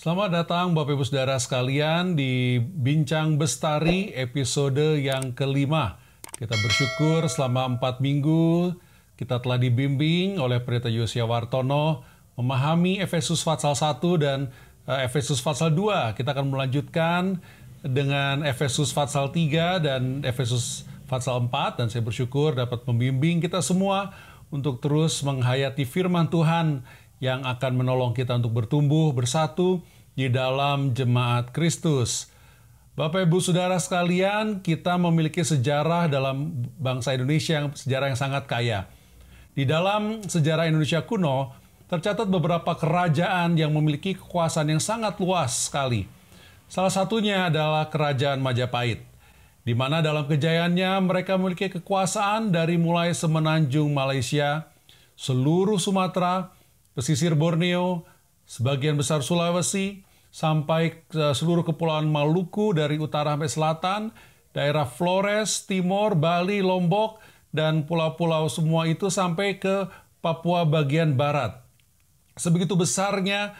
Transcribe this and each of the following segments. Selamat datang Bapak Ibu Saudara sekalian di Bincang Bestari episode yang kelima. Kita bersyukur selama 4 minggu kita telah dibimbing oleh Prita Yosia Wartono memahami Efesus Fatsal 1 dan Efesus Fatsal 2. Kita akan melanjutkan dengan Efesus Fatsal 3 dan Efesus Fatsal 4. Dan saya bersyukur dapat membimbing kita semua untuk terus menghayati firman Tuhan yang akan menolong kita untuk bertumbuh bersatu di dalam jemaat Kristus. Bapak Ibu Saudara sekalian, kita memiliki sejarah dalam bangsa Indonesia, sejarah yang sangat kaya. Di dalam sejarah Indonesia kuno, tercatat beberapa kerajaan yang memiliki kekuasaan yang sangat luas sekali. Salah satunya adalah Kerajaan Majapahit, di mana dalam kejayaannya mereka memiliki kekuasaan dari mulai semenanjung Malaysia, seluruh Sumatera, pesisir Borneo, sebagian besar Sulawesi, sampai seluruh kepulauan Maluku dari utara sampai selatan, daerah Flores, Timor, Bali, Lombok, dan pulau-pulau semua itu sampai ke Papua bagian barat. Sebegitu besarnya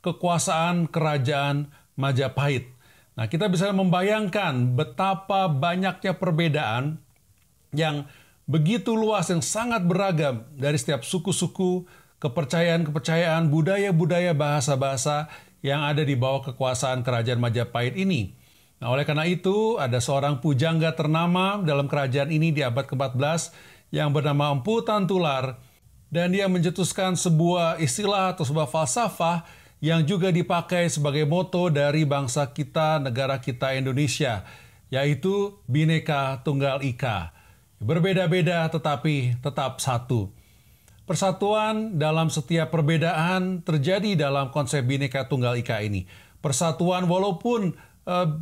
kekuasaan Kerajaan Majapahit. Nah, kita bisa membayangkan betapa banyaknya perbedaan yang begitu luas, yang sangat beragam dari setiap suku-suku, kepercayaan-kepercayaan, budaya-budaya, bahasa-bahahasa yang ada di bawah kekuasaan Kerajaan Majapahit ini. Nah, oleh karena itu, ada seorang pujangga ternama dalam kerajaan ini di abad ke-14 yang bernama Mpu Tantular, dan dia mencetuskan sebuah istilah atau sebuah falsafah yang juga dipakai sebagai moto dari bangsa kita, negara kita Indonesia, yaitu Bhinneka Tunggal Ika. Berbeda-beda tetapi tetap satu. Persatuan dalam setiap perbedaan terjadi dalam konsep Bhinneka Tunggal Ika ini. Persatuan walaupun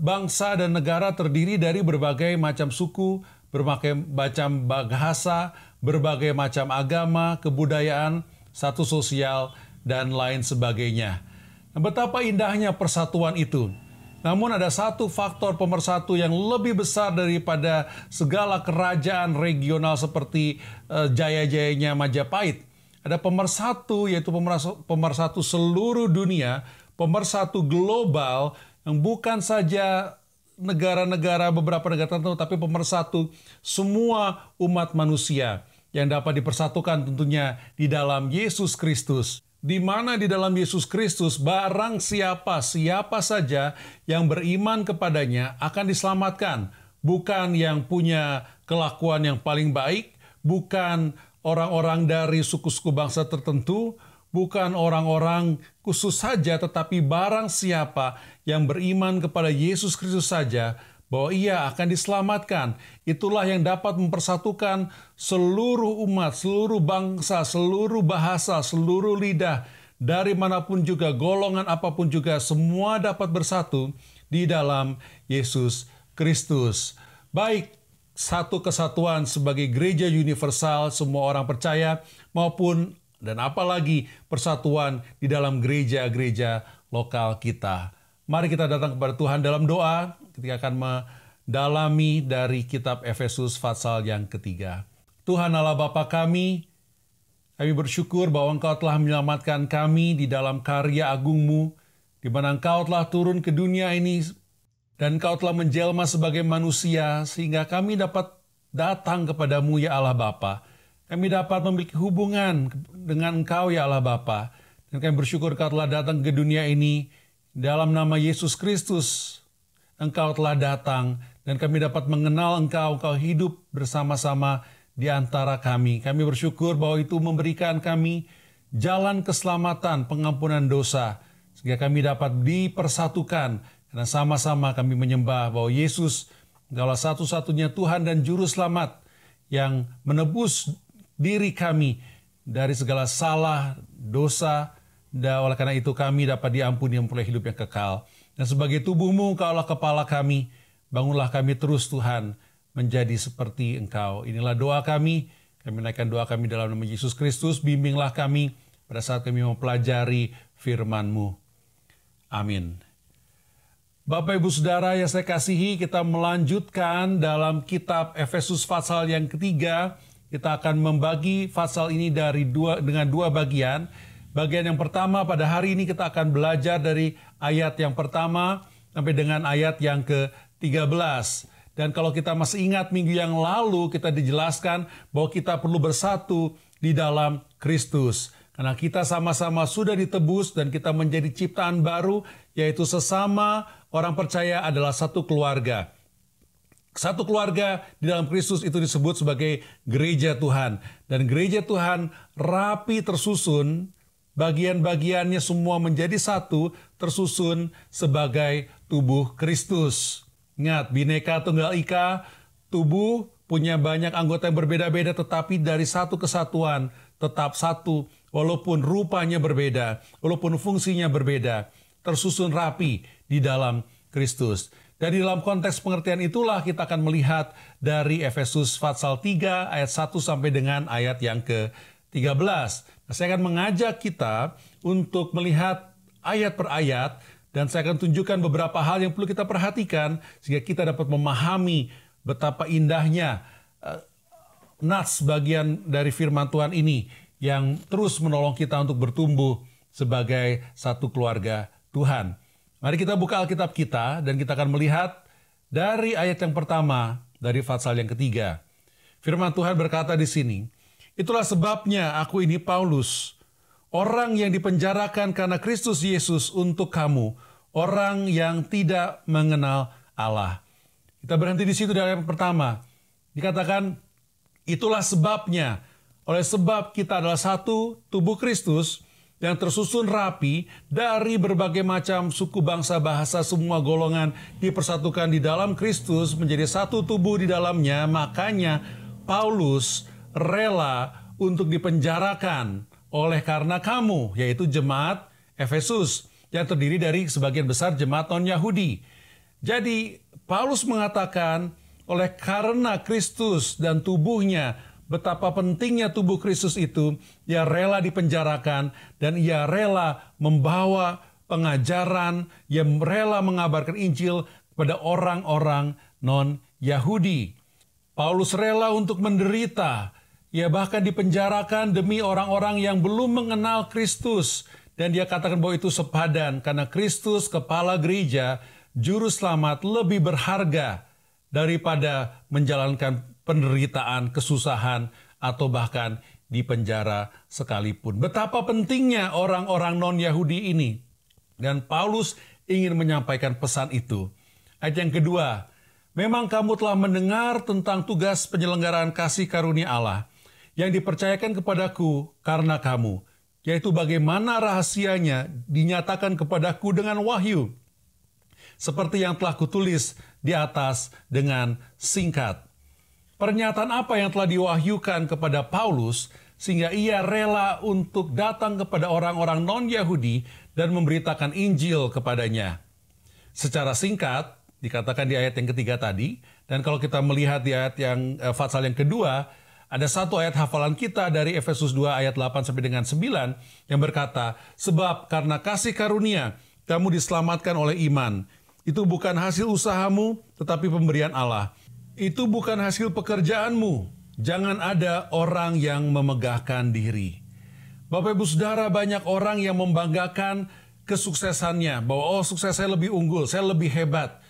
bangsa dan negara terdiri dari berbagai macam suku, berbagai macam bahasa, berbagai macam agama, kebudayaan, satu sosial, dan lain sebagainya. Nah, betapa indahnya persatuan itu. Namun ada satu faktor pemersatu yang lebih besar daripada segala kerajaan regional seperti jaya-jayanya Majapahit. Ada pemersatu, yaitu pemersatu seluruh dunia, pemersatu global, yang bukan saja negara-negara, beberapa negara tertentu, tapi pemersatu semua umat manusia yang dapat dipersatukan tentunya di dalam Yesus Kristus. Di mana di dalam Yesus Kristus barang siapa saja yang beriman kepadanya akan diselamatkan. Bukan yang punya kelakuan yang paling baik, bukan orang-orang dari suku-suku bangsa tertentu, bukan orang-orang khusus saja, tetapi barang siapa yang beriman kepada Yesus Kristus saja, bahwa ia akan diselamatkan. Itulah yang dapat mempersatukan seluruh umat, seluruh bangsa, seluruh bahasa, seluruh lidah, dari manapun juga, golongan apapun juga, semua dapat bersatu di dalam Yesus Kristus. Baik satu kesatuan sebagai gereja universal, semua orang percaya, maupun dan apalagi persatuan di dalam gereja-gereja lokal kita. Mari kita datang kepada Tuhan dalam doa ketika akan mendalami dari kitab Efesus Fatsal yang ketiga. Tuhan Allah Bapa kami bersyukur bahwa Engkau telah menyelamatkan kami di dalam karya agung-Mu, di mana Engkau telah turun ke dunia ini, dan Engkau telah menjelma sebagai manusia, sehingga kami dapat datang kepadamu, ya Allah Bapa. Kami dapat memiliki hubungan dengan Engkau, ya Allah Bapa. Dan kami bersyukur Engkau telah datang ke dunia ini, dalam nama Yesus Kristus, Engkau telah datang, dan kami dapat mengenal Engkau. Engkau hidup bersama-sama di antara kami. Kami bersyukur bahwa itu memberikan kami jalan keselamatan, pengampunan dosa, sehingga kami dapat dipersatukan, karena sama-sama kami menyembah bahwa Yesus adalah satu-satunya Tuhan dan Juru Selamat yang menebus diri kami dari segala salah, dosa. Dan oleh karena itu kami dapat diampuni memperoleh hidup yang kekal. Dan sebagai tubuh-Mu, Engkaulah kepala kami. Bangunlah kami terus, Tuhan, menjadi seperti Engkau. Inilah doa kami. Kami menaikkan doa kami dalam nama Yesus Kristus. Bimbinglah kami pada saat kami mempelajari firman-Mu. Amin. Bapak, Ibu, Saudara yang saya kasihi, kita melanjutkan dalam kitab Efesus Fatsal yang ketiga. Kita akan membagi fatsal ini dengan dua bagian. Bagian yang pertama pada hari ini kita akan belajar dari ayat yang pertama sampai dengan ayat yang ke-13. Dan kalau kita masih ingat minggu yang lalu kita dijelaskan bahwa kita perlu bersatu di dalam Kristus. Karena kita sama-sama sudah ditebus dan kita menjadi ciptaan baru, yaitu sesama orang percaya adalah satu keluarga. Satu keluarga di dalam Kristus itu disebut sebagai gereja Tuhan. Dan gereja Tuhan rapi tersusun, bagian-bagiannya semua menjadi satu, tersusun sebagai tubuh Kristus. Ingat, Bhinneka Tunggal Ika, tubuh punya banyak anggota yang berbeda-beda, tetapi dari satu kesatuan tetap satu, walaupun rupanya berbeda, walaupun fungsinya berbeda, tersusun rapi di dalam Kristus. Dan di dalam konteks pengertian itulah kita akan melihat dari Efesus pasal 3 ayat 1 sampai dengan ayat yang ke-13. Nah, saya akan mengajak kita untuk melihat ayat per ayat, dan saya akan tunjukkan beberapa hal yang perlu kita perhatikan sehingga kita dapat memahami betapa indahnya nats bagian dari firman Tuhan ini yang terus menolong kita untuk bertumbuh sebagai satu keluarga Tuhan. Mari kita buka Alkitab kita dan kita akan melihat dari ayat yang pertama dari pasal yang ketiga. Firman Tuhan berkata di sini, "Itulah sebabnya aku ini Paulus, orang yang dipenjarakan karena Kristus Yesus untuk kamu, orang yang tidak mengenal Allah." Kita berhenti di situ dari yang pertama. Dikatakan, itulah sebabnya. Oleh sebab kita adalah satu tubuh Kristus yang tersusun rapi dari berbagai macam suku, bangsa, bahasa, semua golongan dipersatukan di dalam Kristus menjadi satu tubuh di dalamnya. Makanya Paulus rela untuk dipenjarakan oleh karena kamu, yaitu jemaat Efesus, yang terdiri dari sebagian besar jemaat non-Yahudi. Jadi, Paulus mengatakan, oleh karena Kristus dan tubuhnya, betapa pentingnya tubuh Kristus itu, ia rela dipenjarakan, dan ia rela membawa pengajaran, ia rela mengabarkan Injil kepada orang-orang non-Yahudi. Paulus rela untuk menderita, ia bahkan dipenjarakan demi orang-orang yang belum mengenal Kristus. Dan dia katakan bahwa itu sepadan karena Kristus, kepala gereja, juru selamat, lebih berharga daripada menjalankan penderitaan, kesusahan, atau bahkan dipenjara sekalipun. Betapa pentingnya orang-orang non-Yahudi ini. Dan Paulus ingin menyampaikan pesan itu. Ayat yang kedua, memang kamu telah mendengar tentang tugas penyelenggaraan kasih karunia Allah yang dipercayakan kepadaku karena kamu, yaitu bagaimana rahasianya dinyatakan kepadaku dengan wahyu, seperti yang telah kutulis di atas dengan singkat. Pernyataan apa yang telah diwahyukan kepada Paulus, sehingga ia rela untuk datang kepada orang-orang non-Yahudi dan memberitakan Injil kepadanya. Secara singkat, dikatakan di ayat yang ketiga tadi, dan kalau kita melihat di ayat yang pasal yang kedua, ada satu ayat hafalan kita dari Efesus 2 ayat 8 sampai dengan 9 yang berkata, "Sebab karena kasih karunia kamu diselamatkan oleh iman. Itu bukan hasil usahamu, tetapi pemberian Allah. Itu bukan hasil pekerjaanmu. Jangan ada orang yang memegahkan diri." Bapak Ibu Saudara, banyak orang yang membanggakan kesuksesannya, bahwa oh sukses saya lebih unggul, saya lebih hebat.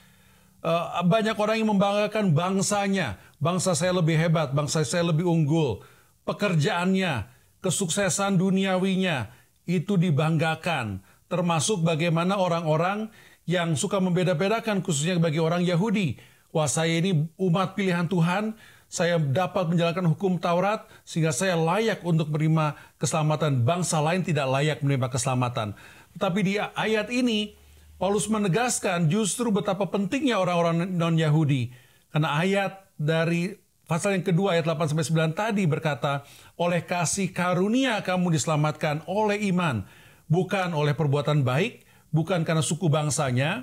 Banyak orang yang membanggakan bangsanya. Bangsa saya lebih hebat, bangsa saya lebih unggul. Pekerjaannya, kesuksesan duniawinya, itu dibanggakan. Termasuk bagaimana orang-orang yang suka membeda-bedakan, khususnya bagi orang Yahudi. Wah, saya ini umat pilihan Tuhan, saya dapat menjalankan hukum Taurat, sehingga saya layak untuk menerima keselamatan. Bangsa lain tidak layak menerima keselamatan. Tetapi di ayat ini, Paulus menegaskan justru betapa pentingnya orang-orang non-Yahudi. Karena ayat dari pasal yang kedua, ayat 8-9 tadi berkata, oleh kasih karunia kamu diselamatkan oleh iman, bukan oleh perbuatan baik, bukan karena suku bangsanya,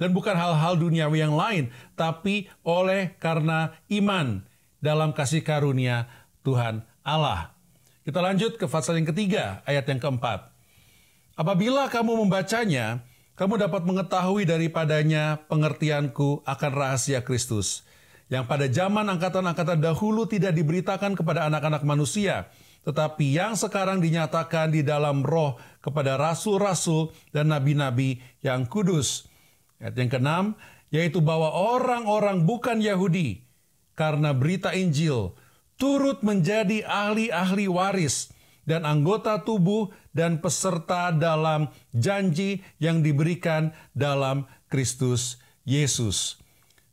dan bukan hal-hal duniawi yang lain, tapi oleh karena iman dalam kasih karunia Tuhan Allah. Kita lanjut ke pasal yang ketiga, ayat yang keempat. Apabila kamu membacanya, kamu dapat mengetahui daripadanya pengertianku akan rahasia Kristus, yang pada zaman angkatan-angkatan dahulu tidak diberitakan kepada anak-anak manusia, tetapi yang sekarang dinyatakan di dalam roh kepada rasul-rasul dan nabi-nabi yang kudus. Ayat yang ke-6, yaitu bahwa orang-orang bukan Yahudi, karena berita Injil, turut menjadi ahli-ahli waris dan anggota tubuh dan peserta dalam janji yang diberikan dalam Kristus Yesus.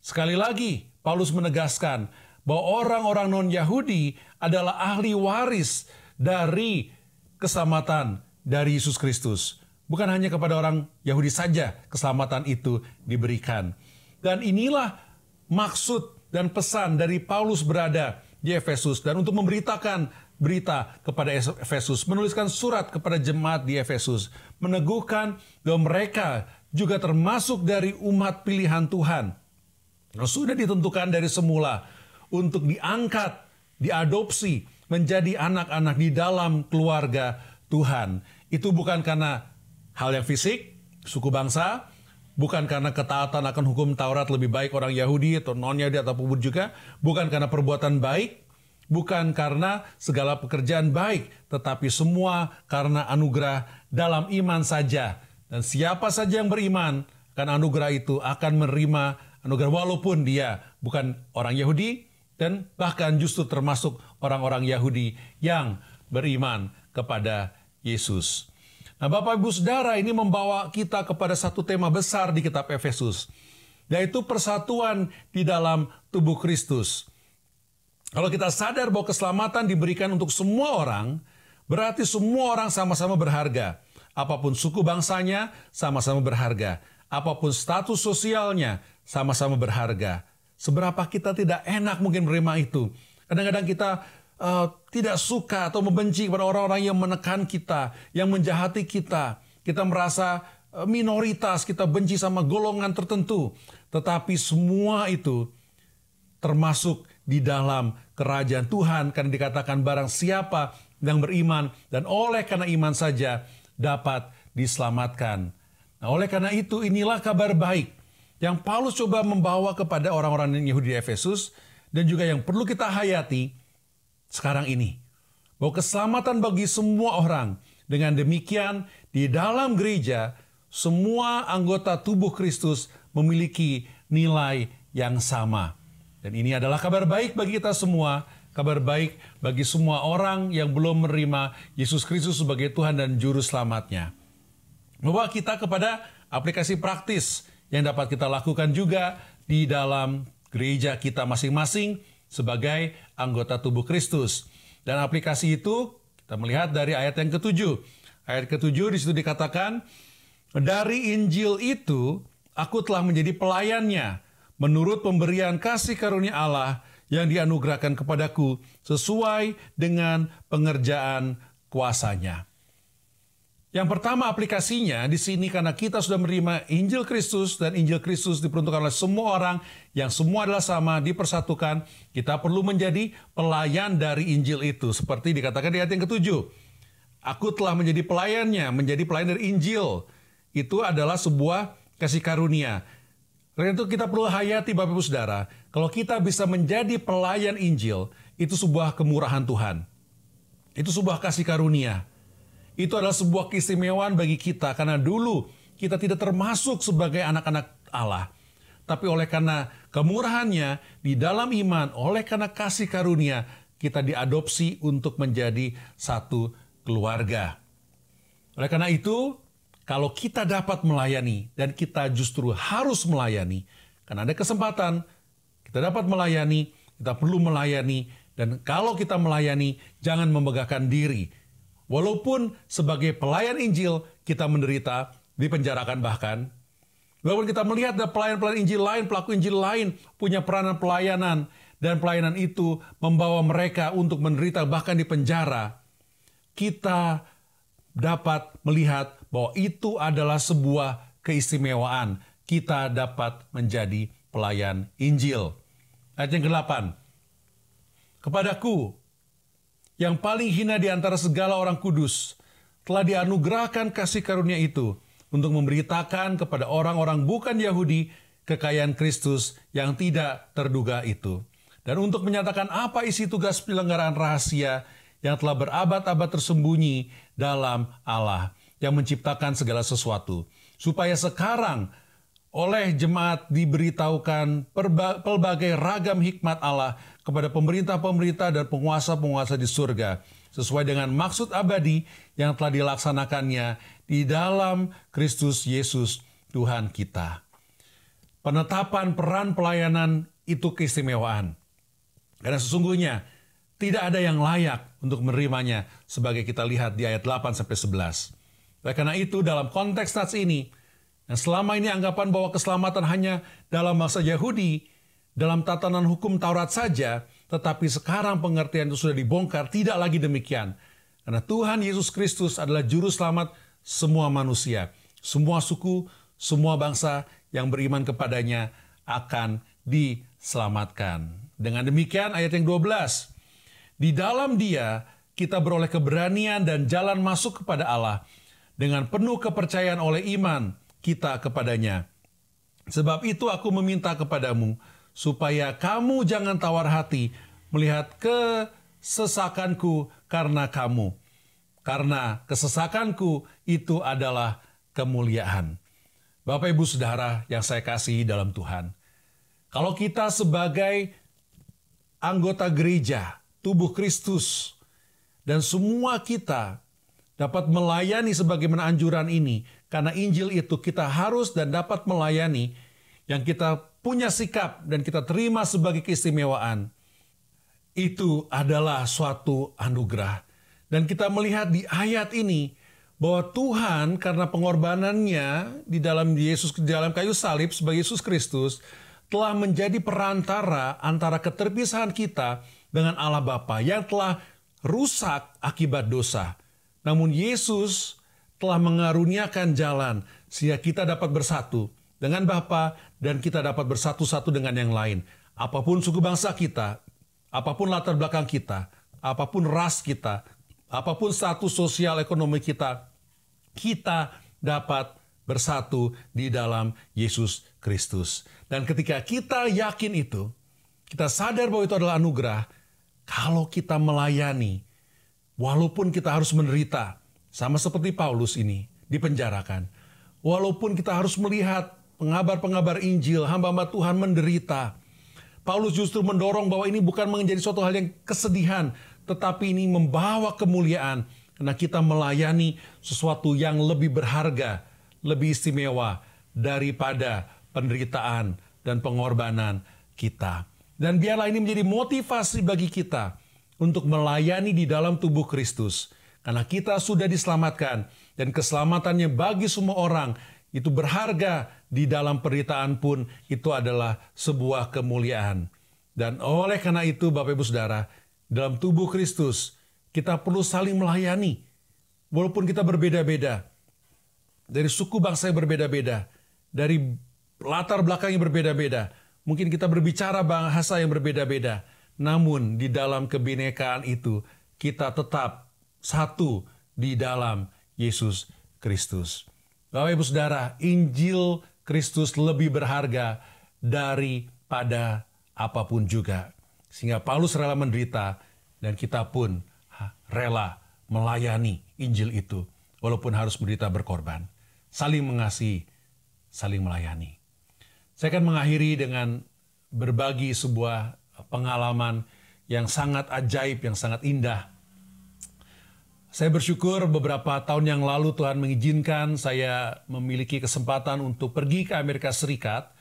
Sekali lagi, Paulus menegaskan bahwa orang-orang non-Yahudi adalah ahli waris dari keselamatan dari Yesus Kristus. Bukan hanya kepada orang Yahudi saja keselamatan itu diberikan. Dan inilah maksud dan pesan dari Paulus berada di Efesus dan untuk memberitakan berita kepada Efesus, menuliskan surat kepada jemaat di Efesus, meneguhkan bahwa mereka juga termasuk dari umat pilihan Tuhan yang sudah ditentukan dari semula untuk diangkat, diadopsi menjadi anak-anak di dalam keluarga Tuhan. Itu bukan karena hal yang fisik, suku bangsa, bukan karena ketaatan akan hukum Taurat lebih baik orang Yahudi atau non-Yahudi atau pun juga, bukan karena perbuatan baik, bukan karena segala pekerjaan baik, tetapi semua karena anugerah dalam iman saja. Dan siapa saja yang beriman, akan anugerah itu akan menerima anugerah walaupun dia bukan orang Yahudi dan bahkan justru termasuk orang-orang Yahudi yang beriman kepada Yesus. Nah, Bapak Ibu Saudara, ini membawa kita kepada satu tema besar di kitab Efesus, yaitu persatuan di dalam tubuh Kristus. Kalau kita sadar bahwa keselamatan diberikan untuk semua orang, berarti semua orang sama-sama berharga. Apapun suku bangsanya, sama-sama berharga. Apapun status sosialnya, sama-sama berharga. Seberapa kita tidak enak mungkin menerima itu. Kadang-kadang kita tidak suka atau membenci kepada orang-orang yang menekan kita, yang menjahati kita. Kita merasa minoritas, kita benci sama golongan tertentu. Tetapi semua itu termasuk di dalam kerajaan Tuhan, karena dikatakan barang siapa yang beriman dan oleh karena iman saja dapat diselamatkan. Nah, oleh karena itu inilah kabar baik yang Paulus coba membawa kepada orang-orang Yahudi di Efesus dan juga yang perlu kita hayati sekarang ini. Bahwa keselamatan bagi semua orang. Dengan demikian di dalam gereja semua anggota tubuh Kristus memiliki nilai yang sama. Dan ini adalah kabar baik bagi kita semua, kabar baik bagi semua orang yang belum menerima Yesus Kristus sebagai Tuhan dan Juru Selamatnya. Membawa kita kepada aplikasi praktis yang dapat kita lakukan juga di dalam gereja kita masing-masing sebagai anggota tubuh Kristus. Dan aplikasi itu kita melihat dari ayat yang ke-7. Ayat ke-7 di situ dikatakan, "Dari Injil itu aku telah menjadi pelayannya, menurut pemberian kasih karunia Allah yang dianugerahkan kepadaku sesuai dengan pengerjaan kuasanya." Yang pertama aplikasinya di sini, karena kita sudah menerima Injil Kristus dan Injil Kristus diperuntukkan oleh semua orang yang semua adalah sama dipersatukan, kita perlu menjadi pelayan dari Injil itu. Seperti dikatakan di ayat yang ke-7. Aku telah menjadi pelayannya, menjadi pelayan dari Injil. Itu adalah sebuah kasih karunia. Karena itu kita perlu hayati Bapak Ibu Saudara, kalau kita bisa menjadi pelayan Injil, itu sebuah kemurahan Tuhan. Itu sebuah kasih karunia. Itu adalah sebuah keistimewaan bagi kita, karena dulu kita tidak termasuk sebagai anak-anak Allah. Tapi oleh karena kemurahannya, di dalam iman, oleh karena kasih karunia, kita diadopsi untuk menjadi satu keluarga. Oleh karena itu, kalau kita dapat melayani, dan kita justru harus melayani, karena ada kesempatan, kita dapat melayani, kita perlu melayani, dan kalau kita melayani, jangan memegahkan diri. Walaupun sebagai pelayan Injil, kita menderita, dipenjarakan bahkan. Walaupun kita melihat ada pelayan-pelayan Injil lain, pelaku Injil lain, punya peranan pelayanan, dan pelayanan itu membawa mereka untuk menderita, bahkan dipenjara, kita dapat melihat bahwa itu adalah sebuah keistimewaan. Kita dapat menjadi pelayan Injil. Ayat yang ke-8. Kepadaku, yang paling hina di antara segala orang kudus, telah dianugerahkan kasih karunia itu untuk memberitakan kepada orang-orang bukan Yahudi kekayaan Kristus yang tidak terduga itu. Dan untuk menyatakan apa isi tugas penyelenggaraan rahasia yang telah berabad-abad tersembunyi dalam Allah yang menciptakan segala sesuatu. Supaya sekarang oleh jemaat diberitahukan pelbagai ragam hikmat Allah kepada pemerintah-pemerintah dan penguasa-penguasa di surga, sesuai dengan maksud abadi yang telah dilaksanakannya di dalam Kristus Yesus Tuhan kita. Penetapan peran pelayanan itu keistimewaan. Karena sesungguhnya tidak ada yang layak untuk menerimanya, sebagai kita lihat di ayat 8-11. Oleh karena itu, dalam konteks nats ini, yang selama ini anggapan bahwa keselamatan hanya dalam bangsa Yahudi, dalam tatanan hukum Taurat saja, tetapi sekarang pengertian itu sudah dibongkar, tidak lagi demikian. Karena Tuhan Yesus Kristus adalah juru selamat semua manusia, semua suku, semua bangsa yang beriman kepadanya akan diselamatkan. Dengan demikian ayat yang 12. Di dalam Dia kita beroleh keberanian dan jalan masuk kepada Allah dengan penuh kepercayaan oleh iman kita kepadanya. Sebab itu aku meminta kepadamu supaya kamu jangan tawar hati melihat kesesakanku karena kamu. Karena kesesakanku itu adalah kemuliaan. Bapak Ibu Saudara yang saya kasihi dalam Tuhan. Kalau kita sebagai anggota gereja, tubuh Kristus, dan semua kita dapat melayani sebagaimana anjuran ini, karena Injil itu kita harus dan dapat melayani, yang kita punya sikap dan kita terima sebagai keistimewaan, itu adalah suatu anugerah. Dan kita melihat di ayat ini, bahwa Tuhan karena pengorbanannya di dalam kayu salib sebagai Yesus Kristus, telah menjadi perantara antara keterpisahan kita dengan Allah Bapa yang telah rusak akibat dosa. Namun Yesus telah mengaruniakan jalan sehingga kita dapat bersatu dengan Bapa dan kita dapat bersatu-satu dengan yang lain. Apapun suku bangsa kita, apapun latar belakang kita, apapun ras kita, apapun status sosial ekonomi kita, kita dapat bersatu di dalam Yesus Kristus. Dan ketika kita yakin itu, kita sadar bahwa itu adalah anugerah. Kalau kita melayani, walaupun kita harus menderita, sama seperti Paulus ini dipenjarakan, walaupun kita harus melihat pengabar-pengabar Injil, hamba-hamba Tuhan menderita, Paulus justru mendorong bahwa ini bukan menjadi suatu hal yang kesedihan, tetapi ini membawa kemuliaan, karena kita melayani sesuatu yang lebih berharga, lebih istimewa daripada penderitaan dan pengorbanan kita. Dan biarlah ini menjadi motivasi bagi kita untuk melayani di dalam tubuh Kristus. Karena kita sudah diselamatkan dan keselamatannya bagi semua orang itu berharga, di dalam penderitaan pun itu adalah sebuah kemuliaan. Dan oleh karena itu Bapak Ibu Saudara, dalam tubuh Kristus kita perlu saling melayani walaupun kita berbeda-beda. Dari suku bangsa yang berbeda-beda, dari latar belakang yang berbeda-beda, mungkin kita berbicara bahasa yang berbeda-beda, namun di dalam kebinekaan itu kita tetap satu di dalam Yesus Kristus. Bapak Ibu Saudara, Injil Kristus lebih berharga daripada apapun juga. Sehingga Paulus rela menderita dan kita pun rela melayani Injil itu walaupun harus menderita berkorban. Saling mengasihi, saling melayani. Saya akan mengakhiri dengan berbagi sebuah pengalaman yang sangat ajaib, yang sangat indah. Saya bersyukur beberapa tahun yang lalu Tuhan mengizinkan saya memiliki kesempatan untuk pergi ke Amerika Serikat.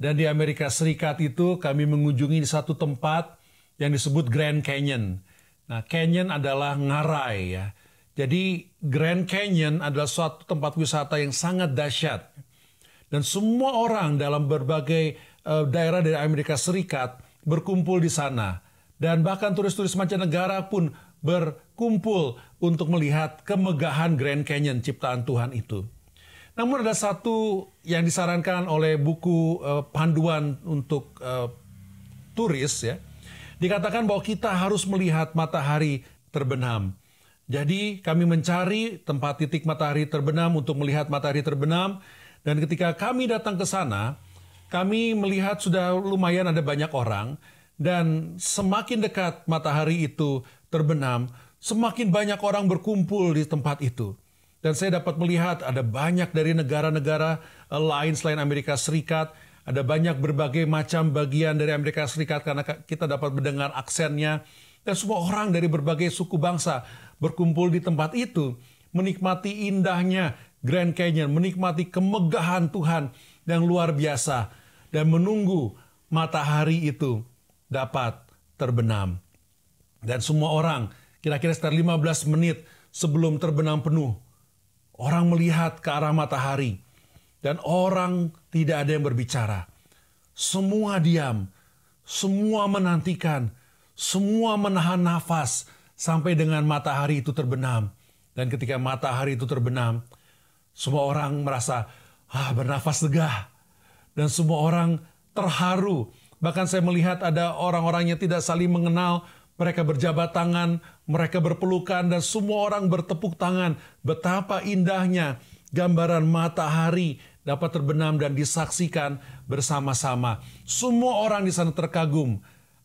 Dan di Amerika Serikat itu kami mengunjungi di satu tempat yang disebut Grand Canyon. Nah, canyon adalah ngarai ya. Jadi Grand Canyon adalah suatu tempat wisata yang sangat dahsyat. Dan semua orang dalam berbagai daerah dari Amerika Serikat berkumpul di sana. Dan bahkan turis-turis mancanegara pun berkumpul untuk melihat kemegahan Grand Canyon ciptaan Tuhan itu. Namun ada satu yang disarankan oleh buku panduan untuk turis ya. Dikatakan bahwa kita harus melihat matahari terbenam. Jadi kami mencari tempat titik matahari terbenam untuk melihat matahari terbenam. Dan ketika kami datang ke sana, kami melihat sudah lumayan ada banyak orang. Dan semakin dekat matahari itu terbenam, Semakin banyak orang berkumpul di tempat itu. Dan saya dapat melihat ada banyak dari negara-negara lain selain Amerika Serikat. Ada banyak berbagai macam bagian dari Amerika Serikat karena kita dapat mendengar aksennya. Dan semua orang dari berbagai suku bangsa berkumpul di tempat itu. Menikmati indahnya Grand Canyon, menikmati kemegahan Tuhan yang luar biasa. Dan menunggu matahari itu dapat terbenam. Dan semua orang kira-kira sekitar 15 menit sebelum terbenam penuh. Orang melihat ke arah matahari. Dan orang tidak ada yang berbicara. Semua diam. Semua menantikan. Semua menahan nafas. Sampai dengan matahari itu terbenam. Dan ketika matahari itu terbenam. Semua orang merasa bernafas lega. Dan semua orang terharu. Bahkan saya melihat ada orang-orang yang tidak saling mengenal. Mereka berjabat tangan. Mereka berpelukan. Dan semua orang bertepuk tangan. Betapa indahnya gambaran matahari dapat terbenam dan disaksikan bersama-sama. Semua orang di sana terkagum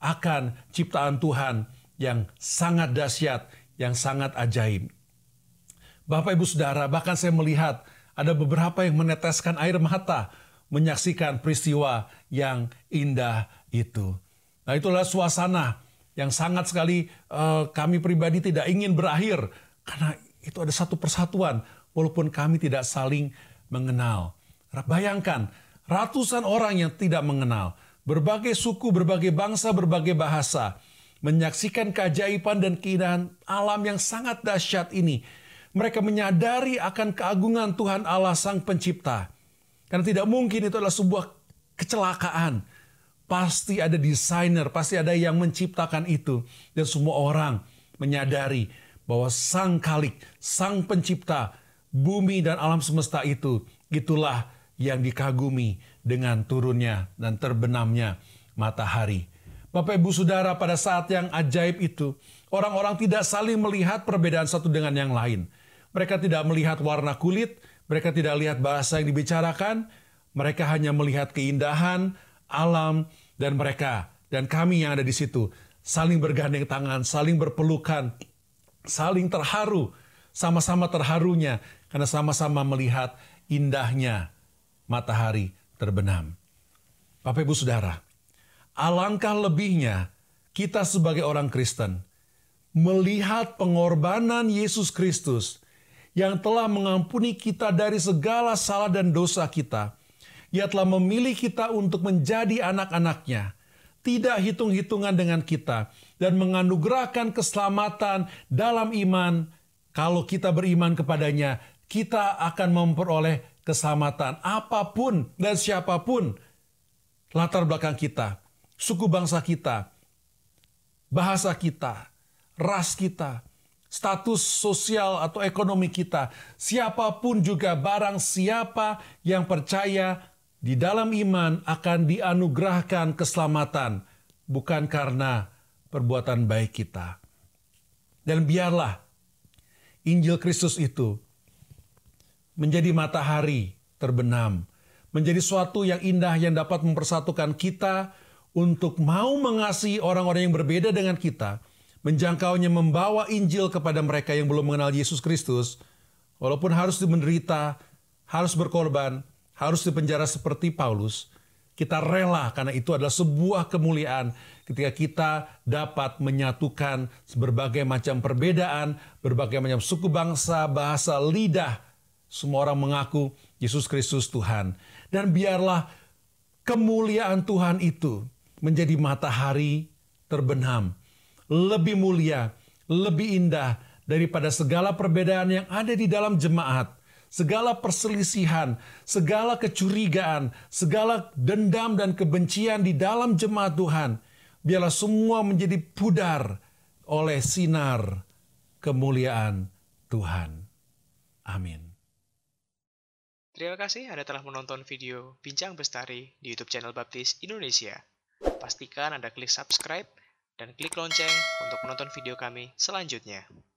akan ciptaan Tuhan yang sangat dahsyat, yang sangat ajaib. Bapak, Ibu, Saudara, bahkan saya melihat ada beberapa yang meneteskan air mata menyaksikan peristiwa yang indah itu. Nah, itulah suasana yang sangat sekali kami pribadi tidak ingin berakhir. Karena itu ada satu persatuan walaupun kami tidak saling mengenal. Bayangkan, ratusan orang yang tidak mengenal, berbagai suku, berbagai bangsa, berbagai bahasa, menyaksikan keajaiban dan keindahan alam yang sangat dahsyat ini. Mereka menyadari akan keagungan Tuhan Allah Sang Pencipta. Karena tidak mungkin itu adalah sebuah kecelakaan. Pasti ada desainer, pasti ada yang menciptakan itu. Dan semua orang menyadari bahwa Sang Khalik, Sang Pencipta, bumi dan alam semesta itu, itulah yang dikagumi dengan turunnya dan terbenamnya matahari. Bapak, Ibu, Saudara, pada saat yang ajaib itu, orang-orang tidak saling melihat perbedaan satu dengan yang lain. Mereka tidak melihat warna kulit, mereka tidak lihat bahasa yang dibicarakan, mereka hanya melihat keindahan, alam, dan mereka, dan kami yang ada di situ, saling bergandeng tangan, saling berpelukan, saling terharu, sama-sama terharunya, karena sama-sama melihat indahnya matahari terbenam. Bapak, Ibu, Saudara, alangkah lebihnya kita sebagai orang Kristen melihat pengorbanan Yesus Kristus yang telah mengampuni kita dari segala salah dan dosa kita. Ia telah memilih kita untuk menjadi anak-anak-Nya, tidak hitung-hitungan dengan kita, dan menganugerahkan keselamatan dalam iman. Kalau kita beriman kepadanya, kita akan memperoleh keselamatan apapun dan siapapun latar belakang kita, suku bangsa kita, bahasa kita, ras kita, status sosial atau ekonomi kita, siapapun juga, barang siapa yang percaya di dalam iman akan dianugerahkan keselamatan, bukan karena perbuatan baik kita. Dan biarlah Injil Kristus itu menjadi matahari terbenam, menjadi suatu yang indah yang dapat mempersatukan kita untuk mau mengasihi orang-orang yang berbeda dengan kita, menjangkaunya, membawa Injil kepada mereka yang belum mengenal Yesus Kristus, walaupun harus menderita, harus berkorban, harus dipenjara seperti Paulus, kita rela karena itu adalah sebuah kemuliaan ketika kita dapat menyatukan berbagai macam perbedaan, berbagai macam suku bangsa, bahasa, lidah. Semua orang mengaku Yesus Kristus Tuhan. Dan biarlah kemuliaan Tuhan itu menjadi matahari terbenam. Lebih mulia, lebih indah daripada segala perbedaan yang ada di dalam jemaat. Segala perselisihan, segala kecurigaan, segala dendam dan kebencian di dalam jemaat Tuhan. Biarlah semua menjadi pudar oleh sinar kemuliaan Tuhan. Amin. Terima kasih Anda telah menonton video Bincang Bestari di YouTube channel Baptis Indonesia. Pastikan Anda klik subscribe dan klik lonceng untuk menonton video kami selanjutnya.